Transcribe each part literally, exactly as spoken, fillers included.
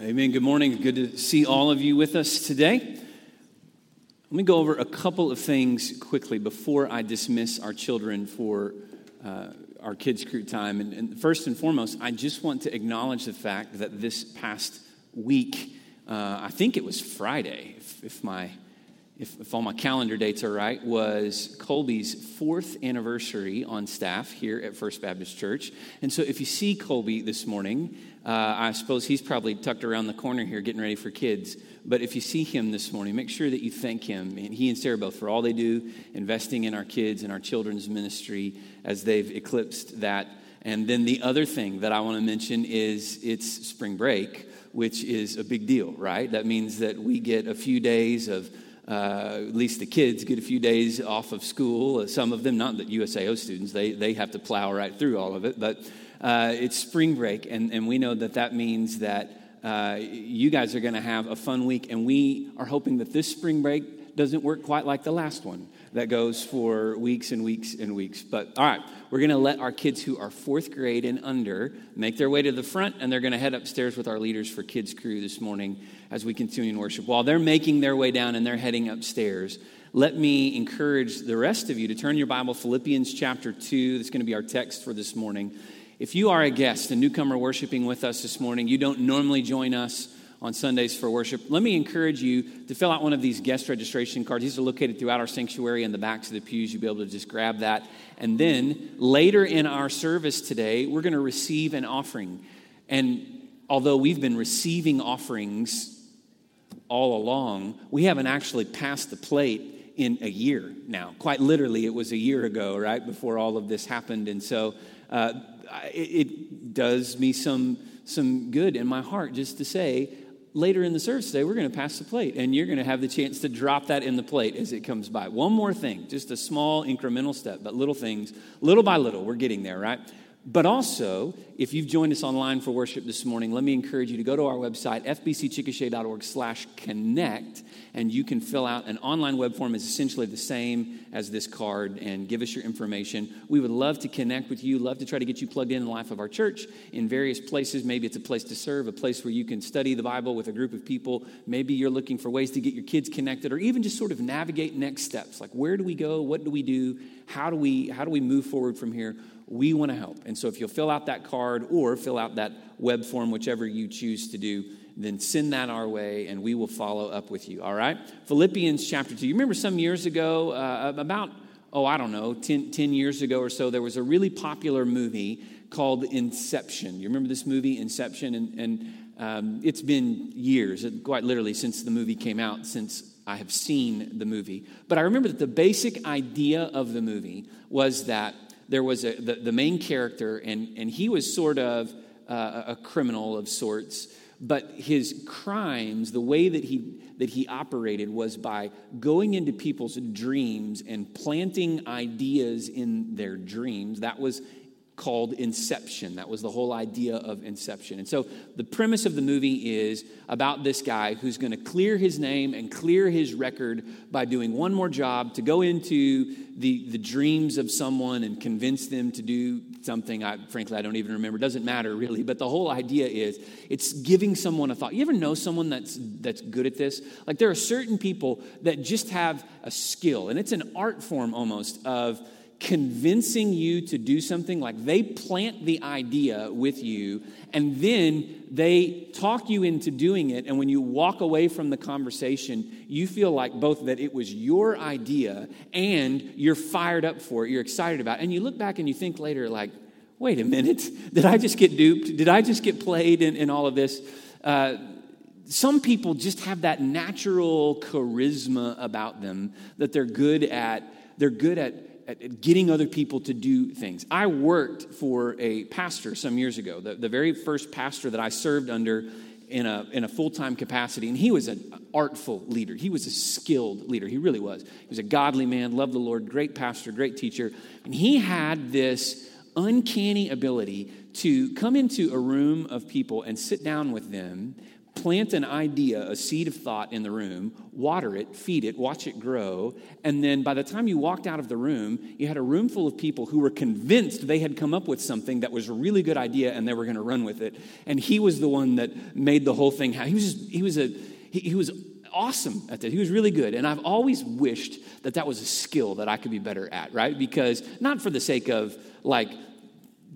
Amen. Good morning. Good to see all of you with us today. Let me go over a couple of things quickly before I dismiss our children for uh, our kids' crew time. And, and first and foremost, I just want to acknowledge the fact that this past week, uh, I think it was Friday, if, if my if, if all my calendar dates are right, was Colby's fourth anniversary on staff here at First Baptist Church. And so if you see Colby this morning, Uh, I suppose he's probably tucked around the corner here getting ready for kids. But if you see him this morning, make sure that you thank him, and he and Sarah both, for all they do, investing in our kids and our children's ministry as they've eclipsed that. And then the other thing that I want to mention is it's spring break, which is a big deal, right? That means that we get a few days of, uh, at least the kids get a few days off of school. Some of them, not the U S A O students, they, they have to plow right through all of it, but Uh, it's spring break, and, and we know that that means that uh, you guys are going to have a fun week, and we are hoping that this spring break doesn't work quite like the last one that goes for weeks and weeks and weeks. But all right, we're going to let our kids who are fourth grade and under make their way to the front, and they're going to head upstairs with our leaders for kids crew this morning as we continue in worship. While they're making their way down and they're heading upstairs, let me encourage the rest of you to turn your Bible, Philippians chapter two. That's going to be our text for this morning. If you are a guest, a newcomer worshiping with us this morning, you don't normally join us on Sundays for worship, let me encourage you to fill out one of these guest registration cards. These are located throughout our sanctuary in the backs of the pews. You'll be able to just grab that. And then later in our service today, we're going to receive an offering. And although we've been receiving offerings all along, we haven't actually passed the plate in a year now. Quite literally, it was a year ago, right, before all of this happened. And so Uh, it does me some some good in my heart just to say, later in the service today, we're going to pass the plate, and you're going to have the chance to drop that in the plate as it comes by. One more thing, just a small incremental step, but little things, little by little, we're getting there, right? But also, if you've joined us online for worship this morning, let me encourage you to go to our website, f b c chickashay dot org slash connect, and you can fill out an online web form. It's essentially the same as this card, and give us your information. We would love to connect with you, love to try to get you plugged in in the life of our church in various places. Maybe it's a place to serve, a place where you can study the Bible with a group of people. Maybe you're looking for ways to get your kids connected, or even just sort of navigate next steps, like where do we go, what do we do, how do we, how do we move forward from here? We want to help. And so if you'll fill out that card or fill out that web form, whichever you choose to do, then send that our way and we will follow up with you. All right? Philippians chapter two. You remember some years ago, uh, about, oh, I don't know, ten, ten years ago or so, there was a really popular movie called Inception. You remember this movie, Inception? And, and um, it's been years, quite literally, since the movie came out, since I have seen the movie. But I remember that the basic idea of the movie was that there was a, the, the main character, and, and he was sort of uh, a criminal of sorts, but his crimes, the way that he that he operated was by going into people's dreams and planting ideas in their dreams. That was called Inception. That was the whole idea of Inception. And so the premise of the movie is about this guy who's going to clear his name and clear his record by doing one more job to go into the the dreams of someone and convince them to do something. I frankly I don't even remember. It doesn't matter really, but the whole idea is it's giving someone a thought. You ever know someone that's that's good at this? Like there are certain people that just have a skill, and it's an art form almost of convincing you to do something. Like they plant the idea with you, and then they talk you into doing it, and when you walk away from the conversation, you feel like both that it was your idea and you're fired up for it, you're excited about it. And you look back and you think later, like, wait a minute, did I just get duped? Did I just get played in, in all of this? Uh, some people just have that natural charisma about them that they're good at. They're good at at getting other people to do things. I worked for a pastor some years ago, the, the very first pastor that I served under in a in a full-time capacity, and he was an artful leader. He was a skilled leader. He really was. He was a godly man, loved the Lord, great pastor, great teacher, and he had this uncanny ability to come into a room of people and sit down with them, Plant an idea, a seed of thought in the room, water it, feed it, watch it grow, and then by the time you walked out of the room, you had a room full of people who were convinced they had come up with something that was a really good idea and they were going to run with it. And he was the one that made the whole thing happen. He was just, he was a he, he was awesome at that. He was really good. And I've always wished that that was a skill that I could be better at, right? Because not for the sake of like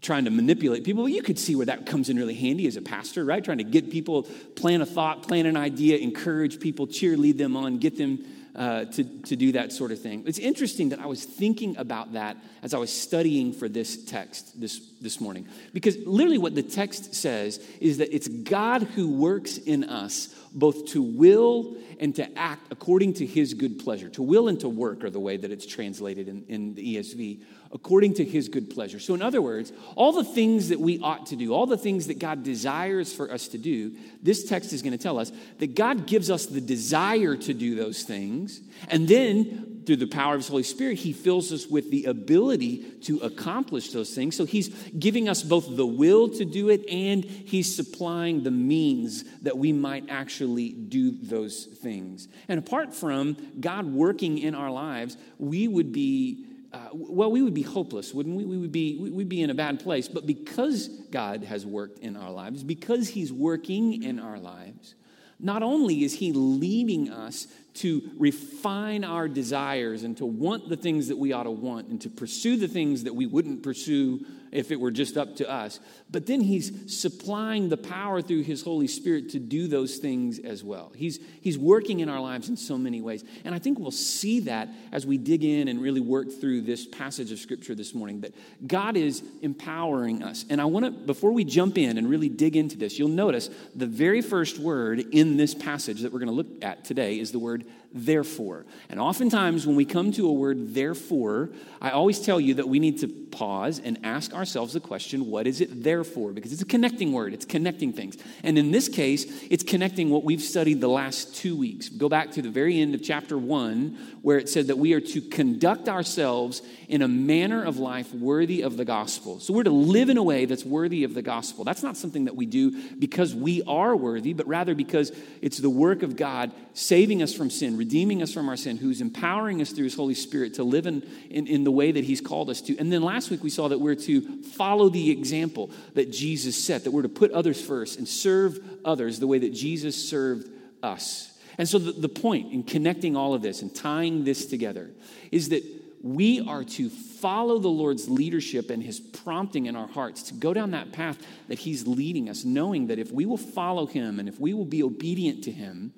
trying to manipulate people. You could see where that comes in really handy as a pastor, right? Trying to get people, plan a thought, plan an idea, encourage people, cheerlead them on, get them uh, to, to do that sort of thing. It's interesting that I was thinking about that as I was studying for this text this, this morning, because literally what the text says is that it's God who works in us both to will and to act according to his good pleasure. To will and to work are the way that it's translated in, in the E S V, according to his good pleasure. So in other words, all the things that we ought to do, all the things that God desires for us to do, this text is going to tell us that God gives us the desire to do those things, and then through the power of his Holy Spirit, he fills us with the ability to accomplish those things. So he's giving us both the will to do it, and he's supplying the means that we might actually do those things. And apart from God working in our lives, we would be, uh, well, we would be hopeless, wouldn't we? We would be, we'd be in a bad place. But because God has worked in our lives, because he's working in our lives, not only is he leading us to refine our desires and to want the things that we ought to want and to pursue the things that we wouldn't pursue if it were just up to us, but then he's supplying the power through his Holy Spirit to do those things as well. He's, he's working in our lives in so many ways. And I think we'll see that as we dig in and really work through this passage of Scripture this morning, that God is empowering us. And I want to, before we jump in and really dig into this, you'll notice the very first word in this passage that we're going to look at today is the word therefore. And oftentimes when we come to a word therefore, I always tell you that we need to pause and ask ourselves the question, what is it there for? Because it's a connecting word. It's connecting things. And in this case, it's connecting what we've studied the last two weeks. Go back to the very end of chapter one, where it said that we are to conduct ourselves in a manner of life worthy of the gospel. So we're to live in a way that's worthy of the gospel. That's not something that we do because we are worthy, but rather because it's the work of God saving us from sin, redeeming us from our sin, who's empowering us through his Holy Spirit to live in, in, in the way that he's called us to. And then last week we saw that we're to follow the example that Jesus set, that we're to put others first and serve others the way that Jesus served us. And so the, the point in connecting all of this and tying this together is that we are to follow the Lord's leadership and his prompting in our hearts to go down that path that he's leading us, knowing that if we will follow him and if we will be obedient to him,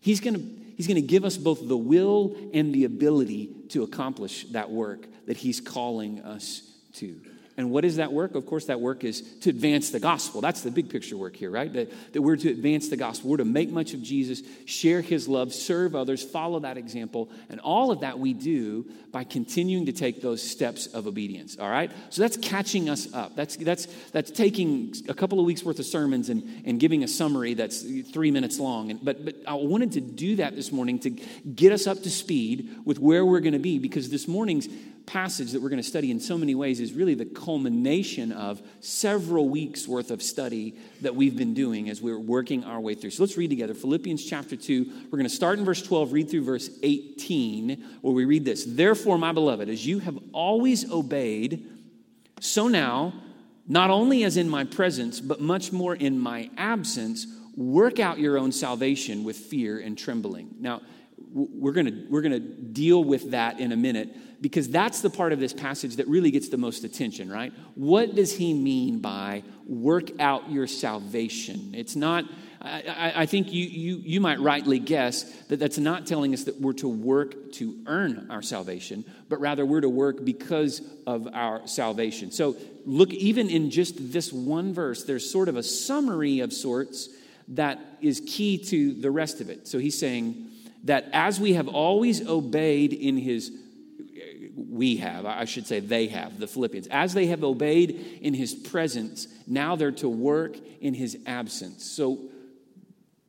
he's going to He's going to give us both the will and the ability to accomplish that work that he's calling us to. And what is that work? Of course, that work is to advance the gospel. That's the big picture work here, right? That, that we're to advance the gospel. We're to make much of Jesus, share his love, serve others, follow that example. And all of that we do by continuing to take those steps of obedience, all right? So that's catching us up. That's that's that's taking a couple of weeks' worth of sermons and, and giving a summary that's three minutes long. And, but, but I wanted to do that this morning to get us up to speed with where we're going to be, because this morning's passage that we're going to study in so many ways is really the culmination of several weeks worth of study that we've been doing as we're working our way through. So let's read together Philippians chapter two. We're going to start in verse twelve, read through verse eighteen, where we read this. Therefore, my beloved, as you have always obeyed, so now, not only as in my presence, but much more in my absence, work out your own salvation with fear and trembling. Now, We're going to we're going to deal with that in a minute, because that's the part of this passage that really gets the most attention, right? What does he mean by work out your salvation? It's not, I, I think you, you, you might rightly guess that that's not telling us that we're to work to earn our salvation, but rather we're to work because of our salvation. So look, even in just this one verse, there's sort of a summary of sorts that is key to the rest of it. So he's saying that as we have always obeyed in his, we have, I should say they have, the Philippians, as they have obeyed in his presence, now they're to work in his absence. So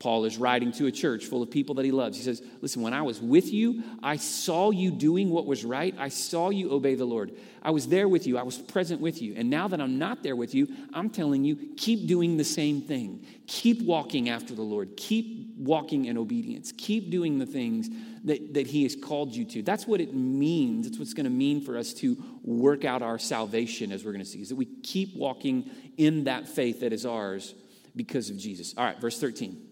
Paul is writing to a church full of people that he loves. He says, listen, when I was with you, I saw you doing what was right. I saw you obey the Lord. I was there with you. I was present with you. And now that I'm not there with you, I'm telling you, keep doing the same thing. Keep walking after the Lord. Keep walking in obedience. Keep doing the things that, that he has called you to. That's what it means. That's what's going to mean for us to work out our salvation, as we're going to see, is that we keep walking in that faith that is ours because of Jesus. All right, verse thirteen.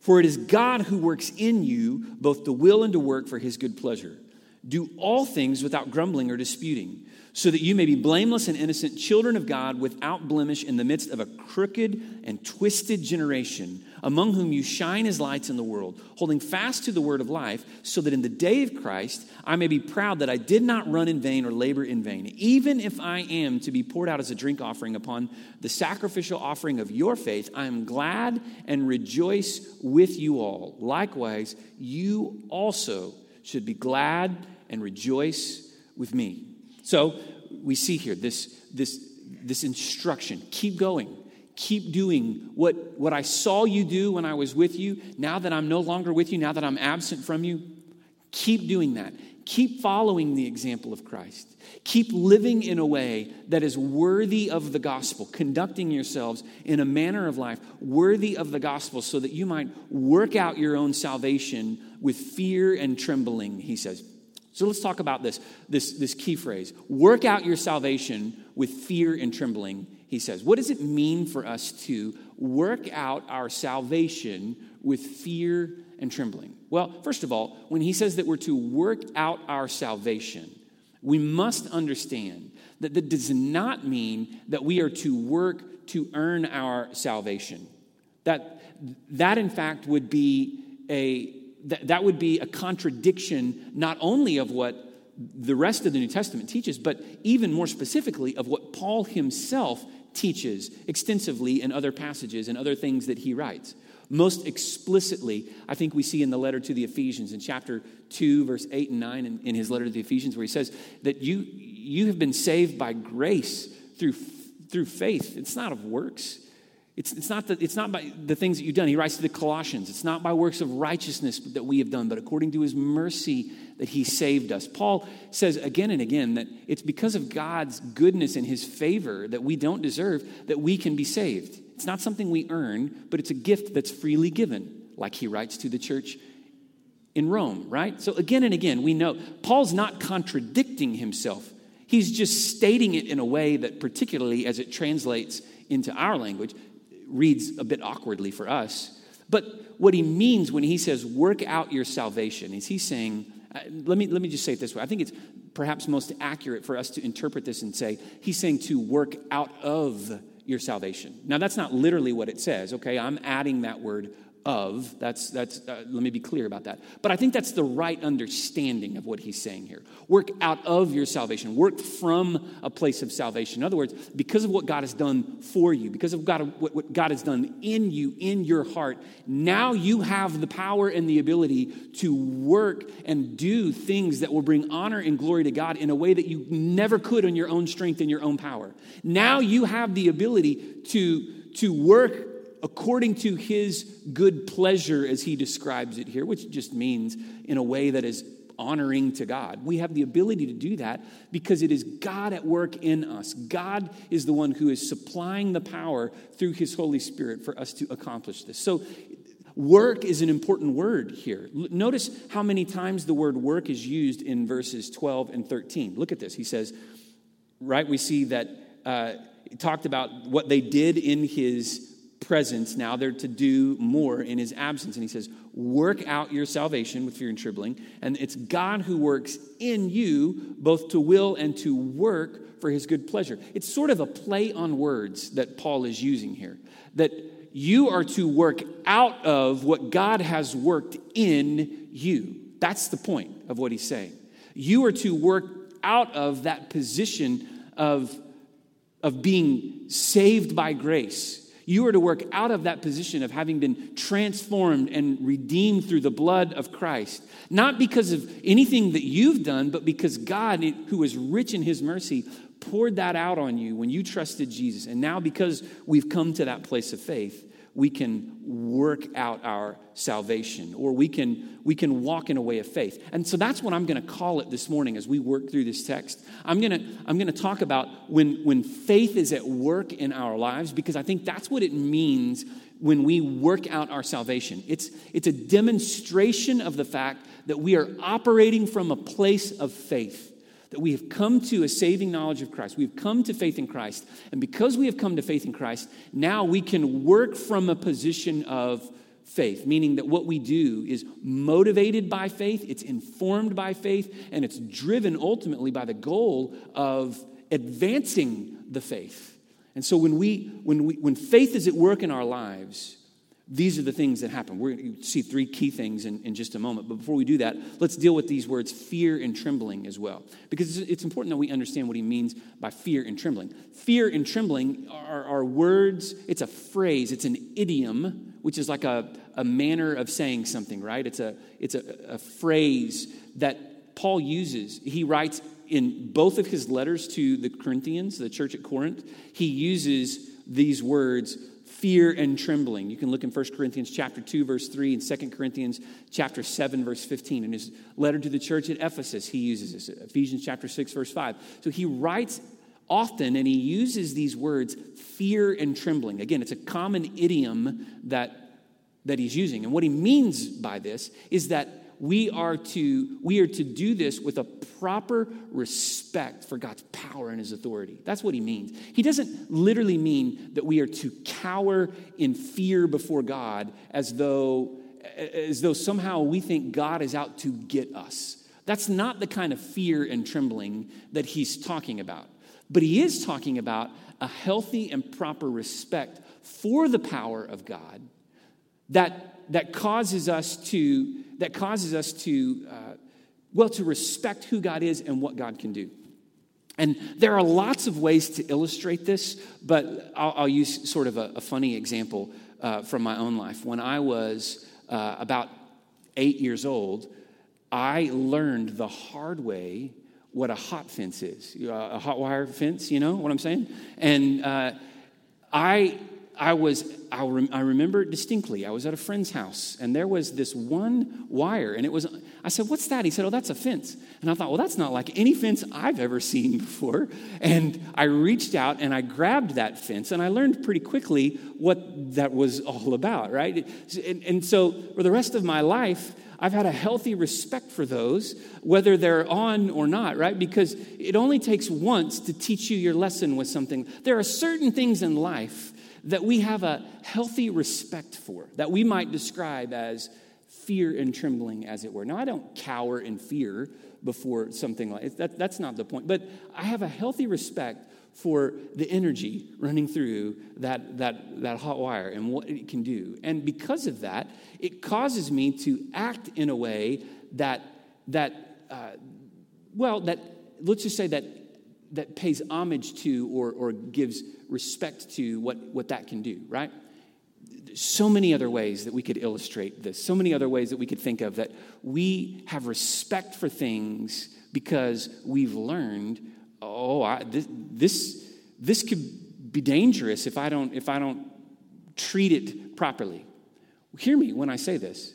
For it is God who works in you both to will and to work for his good pleasure. Do all things without grumbling or disputing, so that you may be blameless and innocent children of God without blemish in the midst of a crooked and twisted generation, among whom you shine as lights in the world, holding fast to the word of life, so that in the day of Christ I may be proud that I did not run in vain or labor in vain, even if I am to be poured out as a drink offering upon the sacrificial offering of your faith. I am glad and rejoice with you all. Likewise, you also should be glad and rejoice with me. So we see here this, this, this instruction. Keep going. Keep doing what, what I saw you do when I was with you. Now that I'm no longer with you, now that I'm absent from you, keep doing that. Keep following the example of Christ. Keep living in a way that is worthy of the gospel, conducting yourselves in a manner of life worthy of the gospel, so that you might work out your own salvation with fear and trembling, he says. So let's talk about this, this, this key phrase. Work out your salvation with fear and trembling, he says. What does it mean for us to work out our salvation with fear and trembling? Well, first of all, when he says that we're to work out our salvation, we must understand that that does not mean that we are to work to earn our salvation. That, that in fact, would be a... that would be a contradiction not only of what the rest of the New Testament teaches, but even more specifically of what Paul himself teaches extensively in other passages and other things that he writes. Most explicitly, I think we see in the letter to the Ephesians in chapter two, verse eight and nine, in, in his letter to the Ephesians, where he says that you you have been saved by grace through through faith. It's not of works. It's, it's, not the, it's not by the things that you've done. He writes to the Colossians. It's not by works of righteousness that we have done, but according to his mercy that he saved us. Paul says again and again that it's because of God's goodness and his favor that we don't deserve that we can be saved. It's not something we earn, but it's a gift that's freely given, like he writes to the church in Rome, right? So again and again, we know Paul's not contradicting himself. He's just stating it in a way that, particularly as it translates into our language, reads a bit awkwardly for us. But what he means when he says, work out your salvation, is he's saying, let me, let me just say it this way. I think it's perhaps most accurate for us to interpret this and say, he's saying to work out of your salvation. Now, that's not literally what it says, okay? I'm adding that word of. That's, that's uh, let me be clear about that. But I think that's the right understanding of what he's saying here. Work out of your salvation. Work from a place of salvation. In other words, because of what God has done for you, because of God, what, what God has done in you, in your heart, now you have the power and the ability to work and do things that will bring honor and glory to God in a way that you never could on your own strength and your own power. Now you have the ability to, to work according to his good pleasure, as he describes it here, which just means in a way that is honoring to God. We have the ability to do that because it is God at work in us. God is the one who is supplying the power through his Holy Spirit for us to accomplish this. So work is an important word here. Notice how many times the word work is used in verses twelve and thirteen. Look at this. He says, right, we see that uh, he talked about what they did in his presence. Now they're to do more in his absence. And he says, work out your salvation with fear and trembling. And it's God who works in you both to will and to work for his good pleasure. It's sort of a play on words that Paul is using here, that you are to work out of what God has worked in you. That's the point of what he's saying. You are to work out of that position of, of being saved by grace. You are to work out of that position of having been transformed and redeemed through the blood of Christ, not because of anything that you've done, but because God, who is rich in his mercy, poured that out on you when you trusted Jesus. And now because we've come to that place of faith, we can work out our salvation, or we can we can walk in a way of faith. And so that's what I'm going to call it this morning as we work through this text. I'm going to I'm going to talk about when when faith is at work in our lives, because I think that's what it means when we work out our salvation. It's it's a demonstration of the fact that we are operating from a place of faith, that we have come to a saving knowledge of Christ. We've come to faith in Christ. And because we have come to faith in Christ, now we can work from a position of faith, meaning that what we do is motivated by faith, it's informed by faith, and it's driven ultimately by the goal of advancing the faith. And so when we when we when faith is at work in our lives, these are the things that happen. We're going to see three key things in, in just a moment. But before we do that, let's deal with these words, fear and trembling, as well. Because it's important that we understand what he means by fear and trembling. Fear and trembling are, are words, it's a phrase, it's an idiom, which is like a, a manner of saying something, right? It's a it's a, a phrase that Paul uses. He writes in both of his letters to the Corinthians, the church at Corinth, he uses these words, fear and trembling. You can look in First Corinthians chapter two, verse three, and Second Corinthians chapter seven, verse fifteen. In his letter to the church at Ephesus, he uses this. Ephesians chapter six, verse five. So he writes often, and he uses these words, fear and trembling. Again, it's a common idiom that, that he's using. And what he means by this is that we are to we are to do this with a proper respect for God's power and his authority. That's what he means. He doesn't literally mean that we are to cower in fear before God as though as though somehow we think God is out to get us. That's not the kind of fear and trembling that he's talking about. But he is talking about a healthy and proper respect for the power of God that that causes us to That causes us to, uh, well, to respect who God is and what God can do. And there are lots of ways to illustrate this, but I'll, I'll use sort of a, a funny example uh, from my own life. When I was uh, about eight years old, I learned the hard way what a hot fence is. Uh, a hot wire fence, you know what I'm saying? And uh, I... I was, I, rem, I remember it distinctly. I was at a friend's house, and there was this one wire, and it was, I said, what's that? He said, oh, that's a fence. And I thought, well, that's not like any fence I've ever seen before. And I reached out, and I grabbed that fence, and I learned pretty quickly what that was all about, right? And, and so for the rest of my life, I've had a healthy respect for those, whether they're on or not, right? Because it only takes once to teach you your lesson with something. There are certain things in life that we have a healthy respect for, that we might describe as fear and trembling, as it were. Now, I don't cower in fear before something like that. That's not the point. But I have a healthy respect for the energy running through that that that hot wire and what it can do. And because of that, it causes me to act in a way that, that uh, well, that let's just say that that pays homage to or, or gives respect to what, what that can do, right? So many other ways that we could illustrate this, so many other ways that we could think of that we have respect for things because we've learned, oh, I, this, this this could be dangerous if I don't if I don't treat it properly. Hear me when I say this.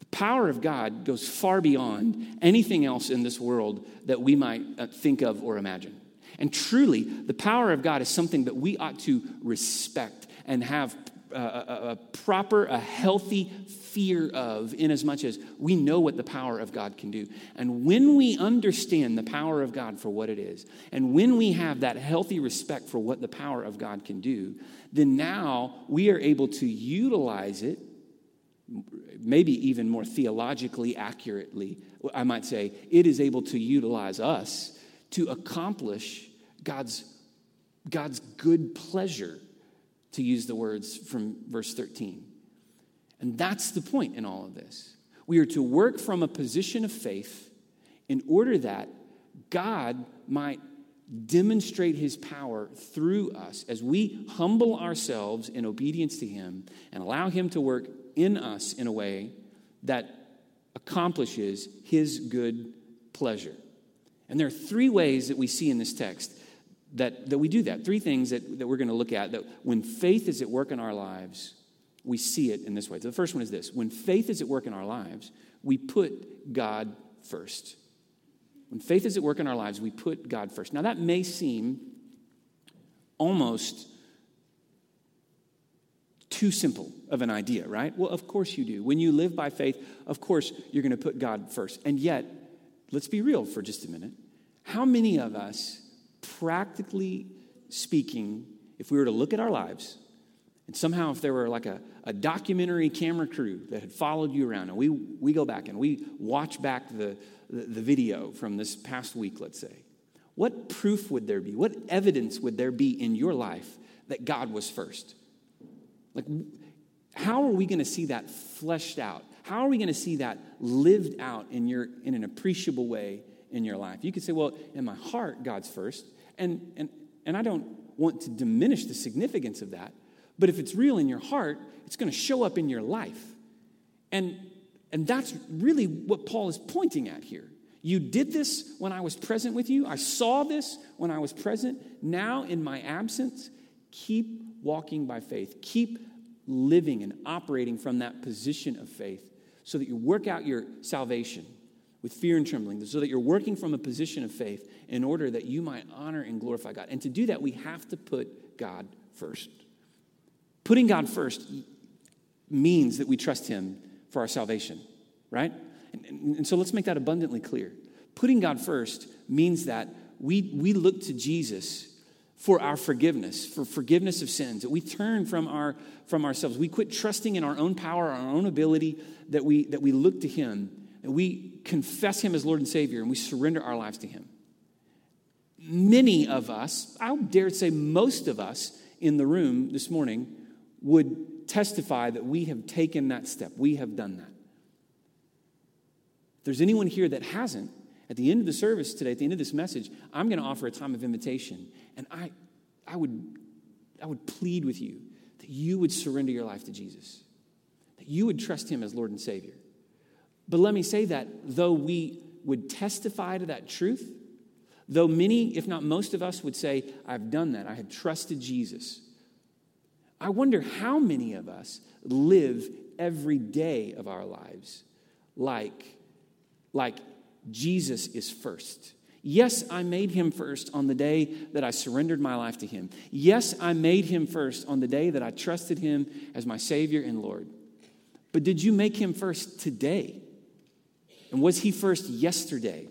The power of God goes far beyond anything else in this world that we might think of or imagine. And truly, the power of God is something that we ought to respect and have a, a, a proper, a healthy fear of, in as much as we know what the power of God can do. And when we understand the power of God for what it is, and when we have that healthy respect for what the power of God can do, then now we are able to utilize it, maybe even more theologically accurately, I might say, it is able to utilize us to accomplish God's, God's good pleasure, to use the words from verse thirteen. And that's the point in all of this. We are to work from a position of faith in order that God might demonstrate his power through us as we humble ourselves in obedience to him and allow him to work in us in a way that accomplishes his good pleasure. And there are three ways that we see in this text that, that we do that. Three things that, that we're going to look at, that when faith is at work in our lives, we see it in this way. So the first one is this. When faith is at work in our lives, we put God first. When faith is at work in our lives, we put God first. Now, that may seem almost too simple of an idea, right? Well, of course you do. When you live by faith, of course you're going to put God first. And yet, let's be real for just a minute. How many of us, practically speaking, if we were to look at our lives, and somehow if there were like a, a documentary camera crew that had followed you around, and we we go back and we watch back the, the, the video from this past week, let's say, what proof would there be? What evidence would there be in your life that God was first? Like, how are we going to see that fleshed out? How are we going to see that lived out in your in an appreciable way in your life? You could say, well, in my heart, God's first. And and and I don't want to diminish the significance of that. But if it's real in your heart, it's going to show up in your life. And and that's really what Paul is pointing at here. You did this when I was present with you. I saw this when I was present. Now, in my absence, keep walking by faith. Keep living and operating from that position of faith so that you work out your salvation with fear and trembling, so that you're working from a position of faith in order that you might honor and glorify God. And to do that, we have to put God first. Putting God first means that we trust him for our salvation, right? And, and, and so let's make that abundantly clear. Putting God first means that we, we look to Jesus for our forgiveness, for forgiveness of sins, that we turn from our from ourselves. We quit trusting in our own power, our own ability, that we that we look to him, that we confess him as Lord and Savior, and we surrender our lives to him. Many of us, I dare say most of us in the room this morning, would testify that we have taken that step. We have done that. If there's anyone here that hasn't, at the end of the service today, at the end of this message, I'm going to offer a time of invitation. And I I would I would plead with you that you would surrender your life to Jesus, that you would trust him as Lord and Savior. But let me say that though we would testify to that truth, though many, if not most of us, would say, I've done that, I have trusted Jesus, I wonder how many of us live every day of our lives like, like Jesus is first. Yes, I made him first on the day that I surrendered my life to him. Yes, I made him first on the day that I trusted him as my Savior and Lord. But did you make him first today? And was he first yesterday?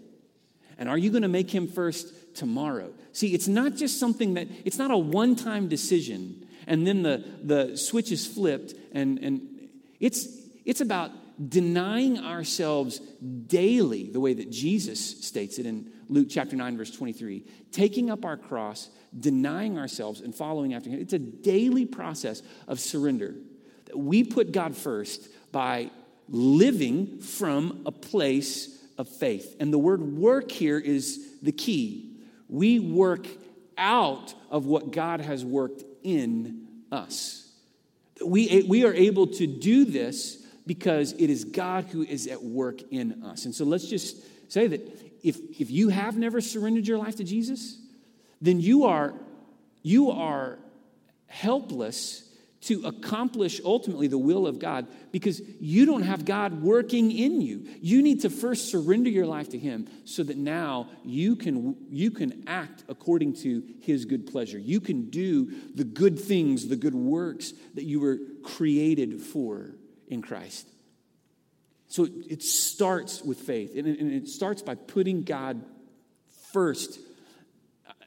And are you going to make him first tomorrow? See, it's not just something that, it's not a one-time decision and then the, the switch is flipped and, and it's it's about denying ourselves daily, the way that Jesus states it in Luke chapter nine, verse twenty-three, taking up our cross, denying ourselves, and following after him. It's a daily process of surrender. We put God first by living from a place of faith. And the word work here is the key. We work out of what God has worked in us. We, we are able to do this because it is God who is at work in us. And so let's just say that if, if you have never surrendered your life to Jesus, then you are, you are helpless to accomplish ultimately the will of God because you don't have God working in you. You need to first surrender your life to him so that now you can, you can act according to his good pleasure. You can do the good things, the good works that you were created for in Christ. So it starts with faith, and it starts by putting God first.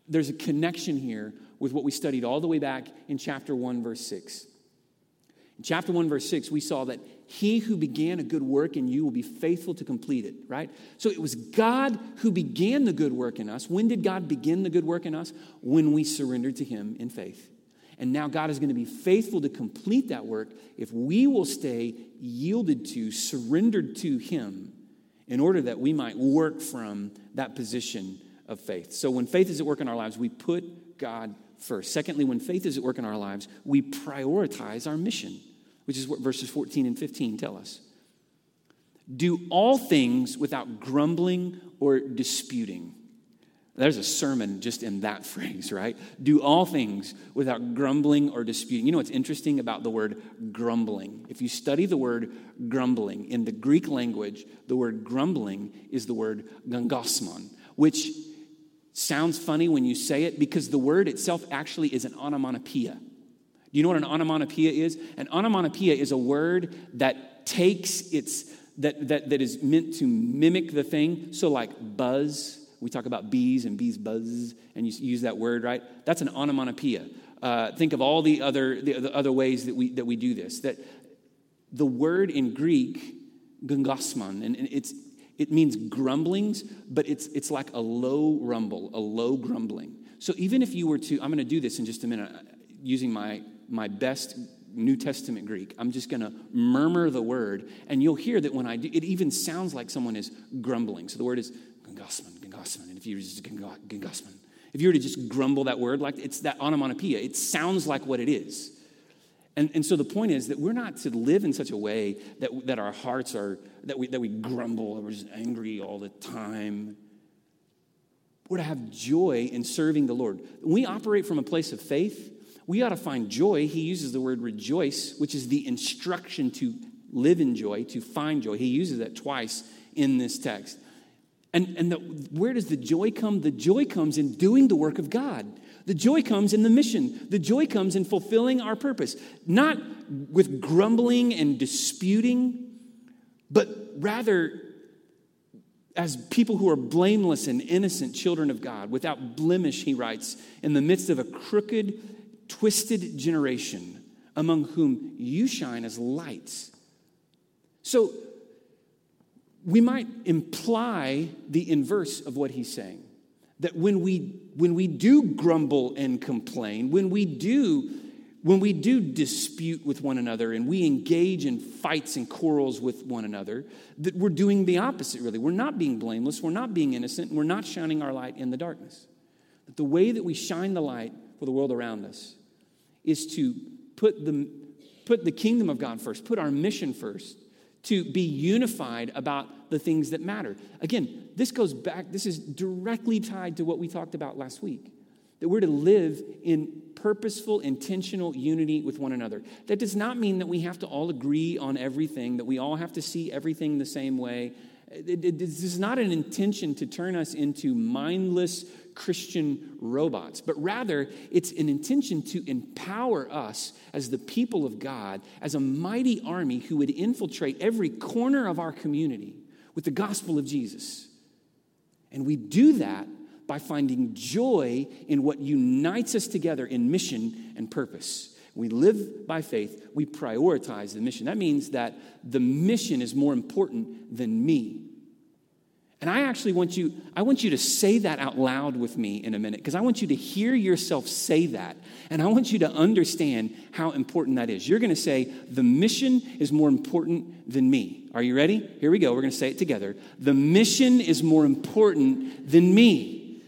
There's a connection here with what we studied all the way back in chapter one, verse six. In chapter one, verse six, we saw that he who began a good work in you will be faithful to complete it, right? So it was God who began the good work in us. When did God begin the good work in us? When we surrendered to him in faith. And now God is going to be faithful to complete that work if we will stay yielded to, surrendered to him in order that we might work from that position of faith. So when faith is at work in our lives, we put God first. Secondly, when faith is at work in our lives, we prioritize our mission, which is what verses fourteen and fifteen tell us. Do all things without grumbling or disputing. There's a sermon just in that phrase, right? Do all things without grumbling or disputing. You know what's interesting about the word grumbling? If you study the word grumbling, in the Greek language, the word grumbling is the word gangosmon, which sounds funny when you say it because the word itself actually is an onomatopoeia. Do you know what an onomatopoeia is? An onomatopoeia is a word that takes its, that that that is meant to mimic the thing. So like buzz. We talk about bees and bees buzz, and you use that word, right? That's an onomatopoeia. Uh, think of all the other the, the other ways that we that we do this. That the word in Greek, gangosmon, and, and it's it means grumblings, but it's it's like a low rumble, a low grumbling. So even if you were to, I'm going to do this in just a minute, using my my best New Testament Greek. I'm just going to murmur the word, and you'll hear that when I do, it even sounds like someone is grumbling. So the word is gangosmon. And if you were just gangosman, if you were to just grumble that word, like it's that onomatopoeia, it sounds like what it is. And and so the point is that we're not to live in such a way that that our hearts are that we that we grumble and we're just angry all the time. We're to have joy in serving the Lord. When we operate from a place of faith, we ought to find joy. He uses the word rejoice, which is the instruction to live in joy, to find joy. He uses that twice in this text. And, and the, where does the joy come? The joy comes in doing the work of God. The joy comes in the mission. The joy comes in fulfilling our purpose. Not with grumbling and disputing, but rather as people who are blameless and innocent children of God, without blemish, he writes, in the midst of a crooked, twisted generation, among whom you shine as lights. So, we might imply the inverse of what he's saying. That when we when we do grumble and complain, when we do when we do dispute with one another and we engage in fights and quarrels with one another, that we're doing the opposite, really. We're not being blameless, we're not being innocent, and we're not shining our light in the darkness. That the way that we shine the light for the world around us is to put the put the kingdom of God first, put our mission first, to be unified about the things that matter. Again, this goes back, this is directly tied to what we talked about last week, that we're to live in purposeful, intentional unity with one another. That does not mean that we have to all agree on everything, that we all have to see everything the same way. It, it, this is not an intention to turn us into mindless Christian robots, but rather it's an intention to empower us as the people of God, as a mighty army who would infiltrate every corner of our community with the gospel of Jesus. And we do that by finding joy in what unites us together in mission and purpose. We live by faith. We prioritize the mission. That means that the mission is more important than me. And I actually want you, I want you to say that out loud with me in a minute, because I want you to hear yourself say that. And I want you to understand how important that is. You're going to say, the mission is more important than me. Are you ready? Here we go. We're going to say it together. The mission is more important than me.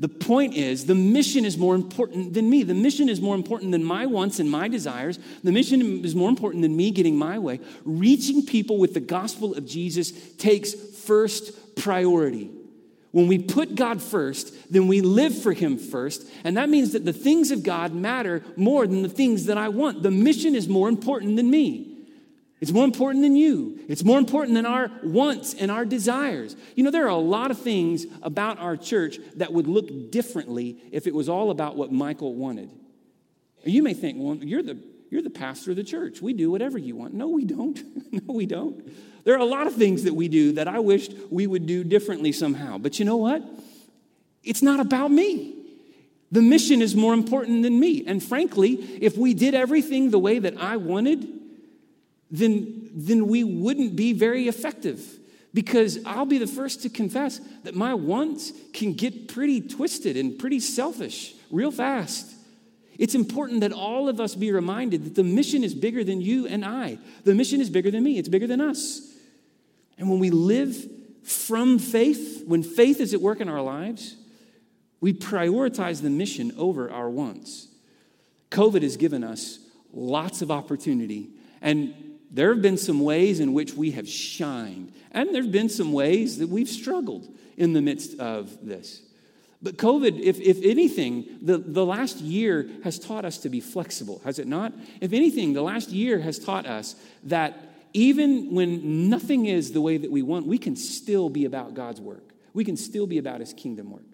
The point is, the mission is more important than me. The mission is more important than my wants and my desires. The mission is more important than me getting my way. Reaching people with the gospel of Jesus takes first priority. When we put God first, then we live for him first. And that means that the things of God matter more than the things that I want. The mission is more important than me. It's more important than you. It's more important than our wants and our desires. You know, there are a lot of things about our church that would look differently if it was all about what Michael wanted. You may think, well, you're the you're the pastor of the church. We do whatever you want. No, we don't. No, we don't. There are a lot of things that we do that I wished we would do differently somehow. But you know what? It's not about me. The mission is more important than me. And frankly, if we did everything the way that I wanted, then then we wouldn't be very effective, because I'll be the first to confess that my wants can get pretty twisted and pretty selfish real fast. It's important that all of us be reminded that the mission is bigger than you and I. The mission is bigger than me. It's bigger than us. And when we live from faith, when faith is at work in our lives, we prioritize the mission over our wants. COVID has given us lots of opportunity, and there have been some ways in which we have shined, and there have been some ways that we've struggled in the midst of this. But COVID, if, if anything, the, the last year has taught us to be flexible, has it not? If anything, the last year has taught us that even when nothing is the way that we want, we can still be about God's work. We can still be about his kingdom work.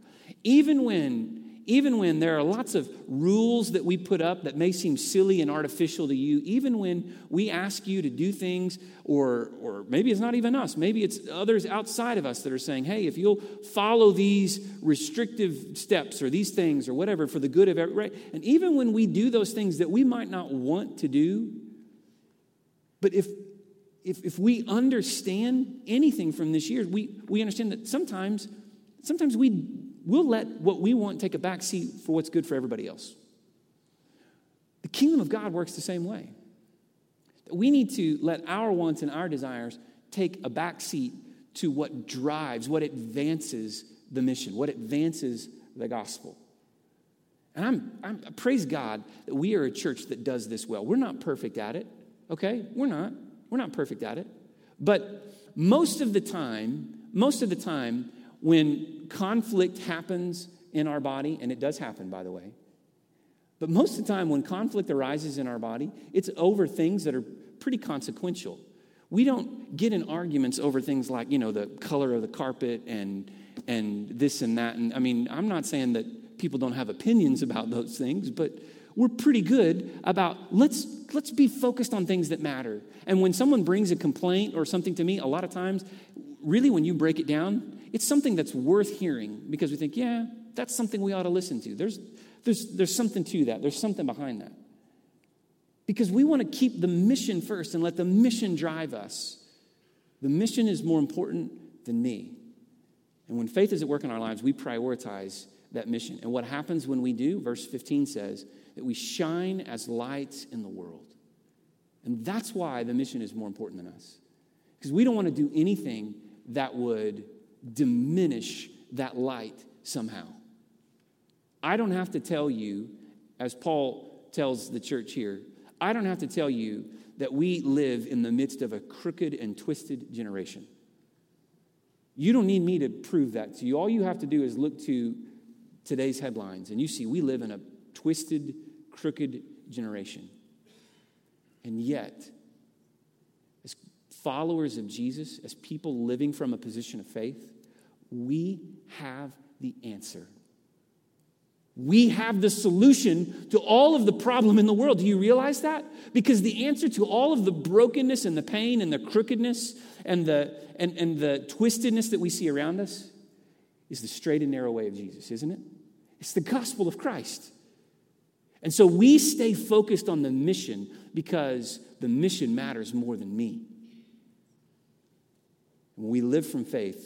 Even when even when there are lots of rules that we put up that may seem silly and artificial to you, even when we ask you to do things, or or maybe it's not even us, maybe it's others outside of us that are saying, hey, if you'll follow these restrictive steps or these things or whatever for the good of everyone, right? And even when we do those things that we might not want to do, but if If, if we understand anything from this year, we, we understand that sometimes sometimes we, we'll let what we want take a back seat for what's good for everybody else. The kingdom of God works the same way. We need to let our wants and our desires take a back seat to what drives, what advances the mission, what advances the gospel. And I'm, I'm I praise God that we are a church that does this well. We're not perfect at it, okay? We're not. We're not perfect at it, but most of the time, most of the time when conflict happens in our body, and it does happen, by the way, but most of the time when conflict arises in our body, it's over things that are pretty consequential. We don't get in arguments over things like, you know, the color of the carpet and and this and that. And I mean, I'm not saying that people don't have opinions about those things, but we're pretty good about let's let's be focused on things that matter. And when someone brings a complaint or something to me, a lot of times, really when you break it down, it's something that's worth hearing because we think, yeah, that's something we ought to listen to. There's there's there's something to that. There's something behind that. Because we want to keep the mission first and let the mission drive us. The mission is more important than me. And when faith is at work in our lives, we prioritize that mission. And what happens when we do, verse fifteen says, that we shine as lights in the world. And that's why the mission is more important than us. Because we don't want to do anything that would diminish that light somehow. I don't have to tell you, as Paul tells the church here, I don't have to tell you that we live in the midst of a crooked and twisted generation. You don't need me to prove that to you. All you have to do is look to today's headlines, and you see we live in a twisted, crooked generation. And yet, as followers of Jesus, as people living from a position of faith, we have the answer. We have the solution to all of the problem in the world. Do you realize that? Because the answer to all of the brokenness and the pain and the crookedness and the and, and the twistedness that we see around us is the straight and narrow way of Jesus, isn't it? It's the gospel of Christ. And so we stay focused on the mission because the mission matters more than me. When we live from faith,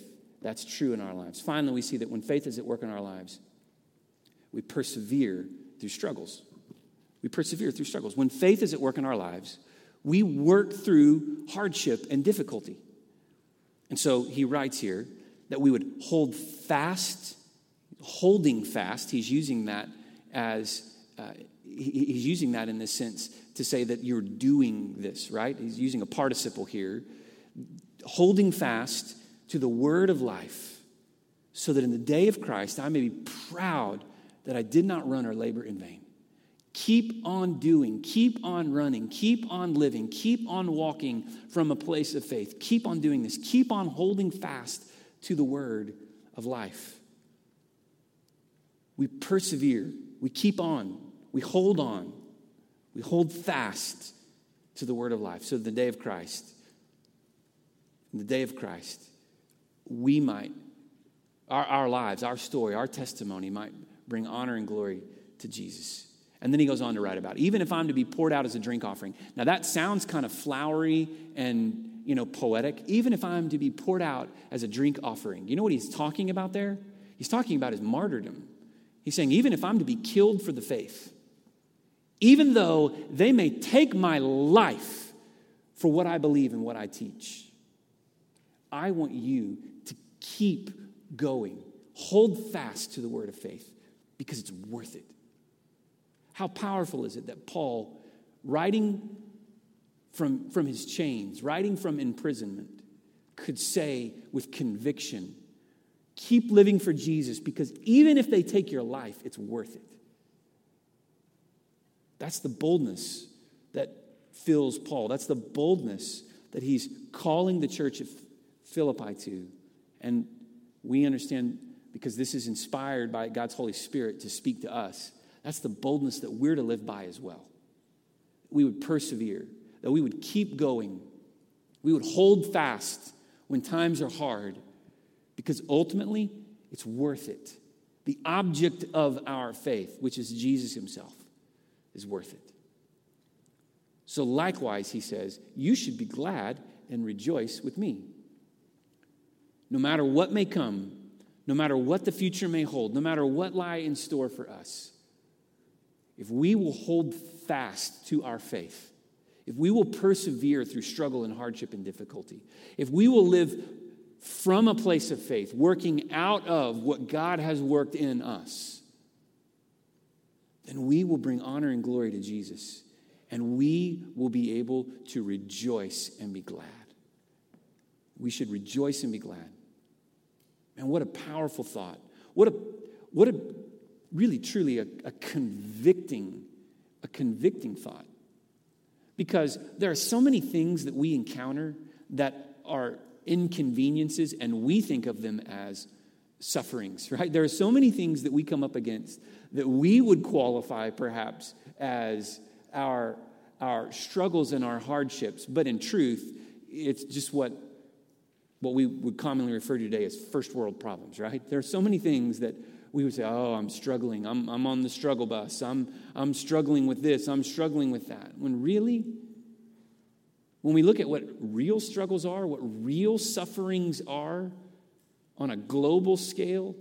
that's true in our lives. Finally, we see that when faith is at work in our lives, we persevere through struggles. We persevere through struggles. When faith is at work in our lives, we work through hardship and difficulty. And so he writes here that we would hold fast, holding fast. He's using that as Uh, he, he's using that in this sense to say that you're doing this, right? He's using a participle here. Holding fast to the word of life so that in the day of Christ, I may be proud that I did not run or labor in vain. Keep on doing, keep on running, keep on living, keep on walking from a place of faith. Keep on doing this. Keep on holding fast to the word of life. We persevere. We keep on. We hold on. We hold fast to the word of life. So the day of Christ, in the day of Christ, we might, our, our lives, our story, our testimony might bring honor and glory to Jesus. And then he goes on to write about it. Even if I'm to be poured out as a drink offering. Now that sounds kind of flowery and, you know, poetic. Even if I'm to be poured out as a drink offering. You know what he's talking about there? He's talking about his martyrdom. He's saying, even if I'm to be killed for the faith, even though they may take my life for what I believe and what I teach, I want you to keep going. Hold fast to the word of faith because it's worth it. How powerful is it that Paul, writing from, from his chains, writing from imprisonment, could say with conviction, Keep living for Jesus, because even if they take your life, it's worth it. That's the boldness that fills Paul. That's the boldness that he's calling the church of Philippi to. And we understand, because this is inspired by God's Holy Spirit to speak to us, that's the boldness that we're to live by as well. We would persevere, that we would keep going. We would hold fast when times are hard, because ultimately, it's worth it. The object of our faith, which is Jesus himself, is worth it. So likewise, he says, you should be glad and rejoice with me. No matter what may come, no matter what the future may hold, no matter what lie in store for us, if we will hold fast to our faith, if we will persevere through struggle and hardship and difficulty, if we will live from a place of faith, working out of what God has worked in us, then we will bring honor and glory to Jesus, and we will be able to rejoice and be glad. We should rejoice and be glad. And what a powerful thought. What a, what a really, truly a, a convicting, a convicting thought. Because there are so many things that we encounter that are inconveniences, and we think of them as sufferings, right? There are so many things that we come up against that we would qualify perhaps as our, our struggles and our hardships, but in truth, it's just what, what we would commonly refer to today as first world problems, right? There are so many things that we would say, oh, I'm struggling, I'm, I'm on the struggle bus, I'm, I'm struggling with this, I'm struggling with that, when really, when we look at what real struggles are, what real sufferings are on a global scale,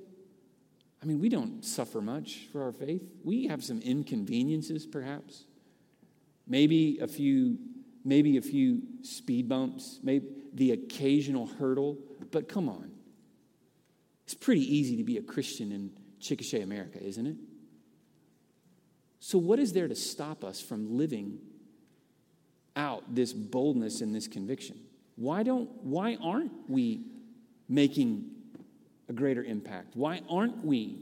I mean, we don't suffer much for our faith. We have some inconveniences, perhaps. Maybe a few, maybe a few speed bumps, maybe the occasional hurdle. But come on. It's pretty easy to be a Christian in Chickasha, America, isn't it? So what is there to stop us from living out this boldness and this conviction? Why don't, why aren't we making a greater impact? Why aren't we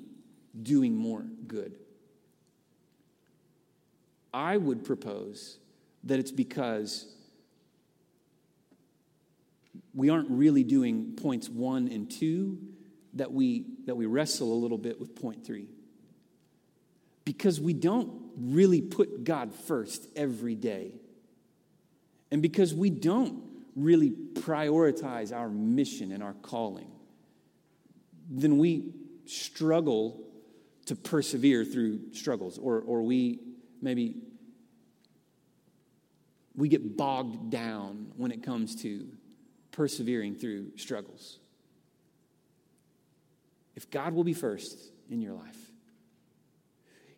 doing more good? I would propose that it's because we aren't really doing points one and two, that we that we wrestle a little bit with point three. Because we don't really put God first every day. And because we don't really prioritize our mission and our calling, then we struggle to persevere through struggles, or or we maybe we get bogged down when it comes to persevering through struggles. If God will be first in your life,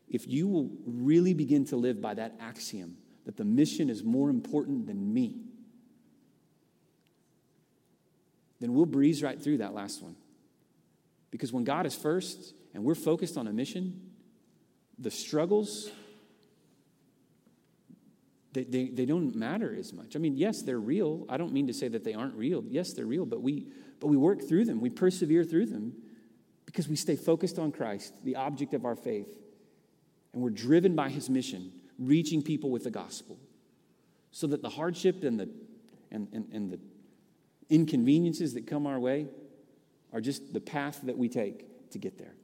if you will really begin to live by that axiom that the mission is more important than me, then we'll breeze right through that last one. Because when God is first and we're focused on a mission, the struggles, they, they, they don't matter as much. I mean, yes, they're real. I don't mean to say that they aren't real. Yes, they're real, but we, but we work through them. We persevere through them because we stay focused on Christ, the object of our faith, and we're driven by his mission, reaching people with the gospel, so that the hardship and the and, and, and the inconveniences that come our way are just the path that we take to get there.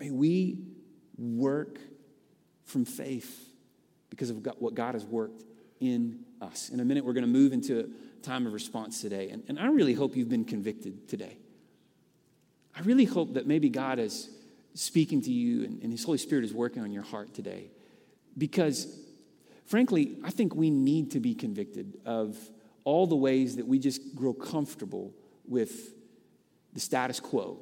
May we work from faith because of what God has worked in us. In a minute, we're going to move into a time of response today, and, and I really hope you've been convicted today. I really hope that maybe God is speaking to you, and, and his Holy Spirit is working on your heart today. Because, frankly, I think we need to be convicted of all the ways that we just grow comfortable with the status quo.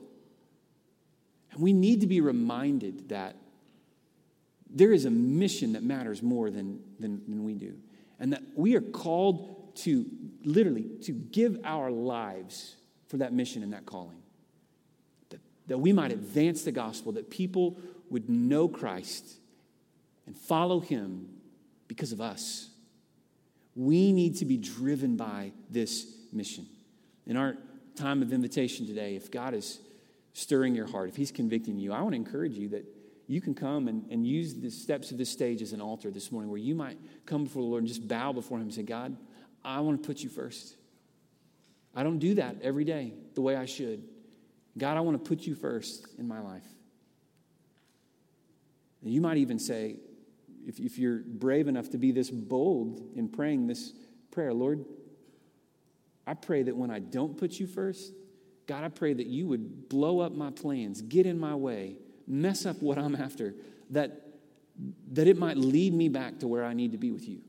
And we need to be reminded that there is a mission that matters more than, than, than we do. And that we are called to, literally, to give our lives for that mission and that calling, that we might advance the gospel, that people would know Christ and follow him because of us. We need to be driven by this mission. In our time of invitation today, if God is stirring your heart, if he's convicting you, I want to encourage you that you can come and, and use the steps of this stage as an altar this morning, where you might come before the Lord and just bow before him and say, God, I want to put you first. I don't do that every day the way I should. God, I want to put you first in my life. And you might even say, if, if you're brave enough to be this bold in praying this prayer, Lord, I pray that when I don't put you first, God, I pray that you would blow up my plans, get in my way, mess up what I'm after, that, that it might lead me back to where I need to be with you.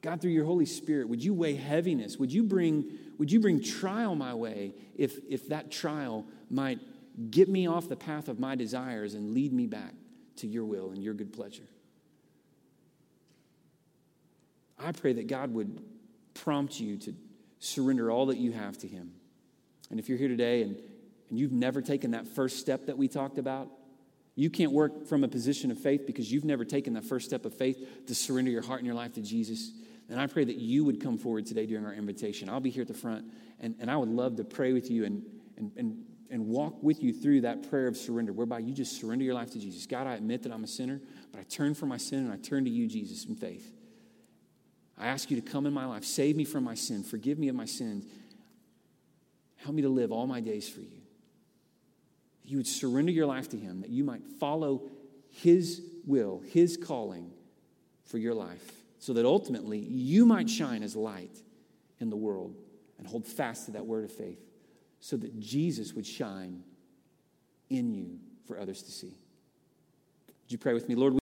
God, through your Holy Spirit, would you weigh heaviness? Would you bring, would you bring trial my way if, if that trial might get me off the path of my desires and lead me back to your will and your good pleasure? I pray that God would prompt you to surrender all that you have to him. And if you're here today and, and you've never taken that first step that we talked about, you can't work from a position of faith because you've never taken that first step of faith to surrender your heart and your life to Jesus. And I pray that you would come forward today during our invitation. I'll be here at the front, and, and I would love to pray with you and, and, and, and walk with you through that prayer of surrender, whereby you just surrender your life to Jesus. God, I admit that I'm a sinner, but I turn from my sin and I turn to you, Jesus, in faith. I ask you to come in my life, save me from my sin, forgive me of my sins. Help me to live all my days for you. You would surrender your life to him, that you might follow his will, his calling for your life, so that ultimately you might shine as light in the world and hold fast to that word of faith, so that Jesus would shine in you for others to see. Would you pray with me? Lord, we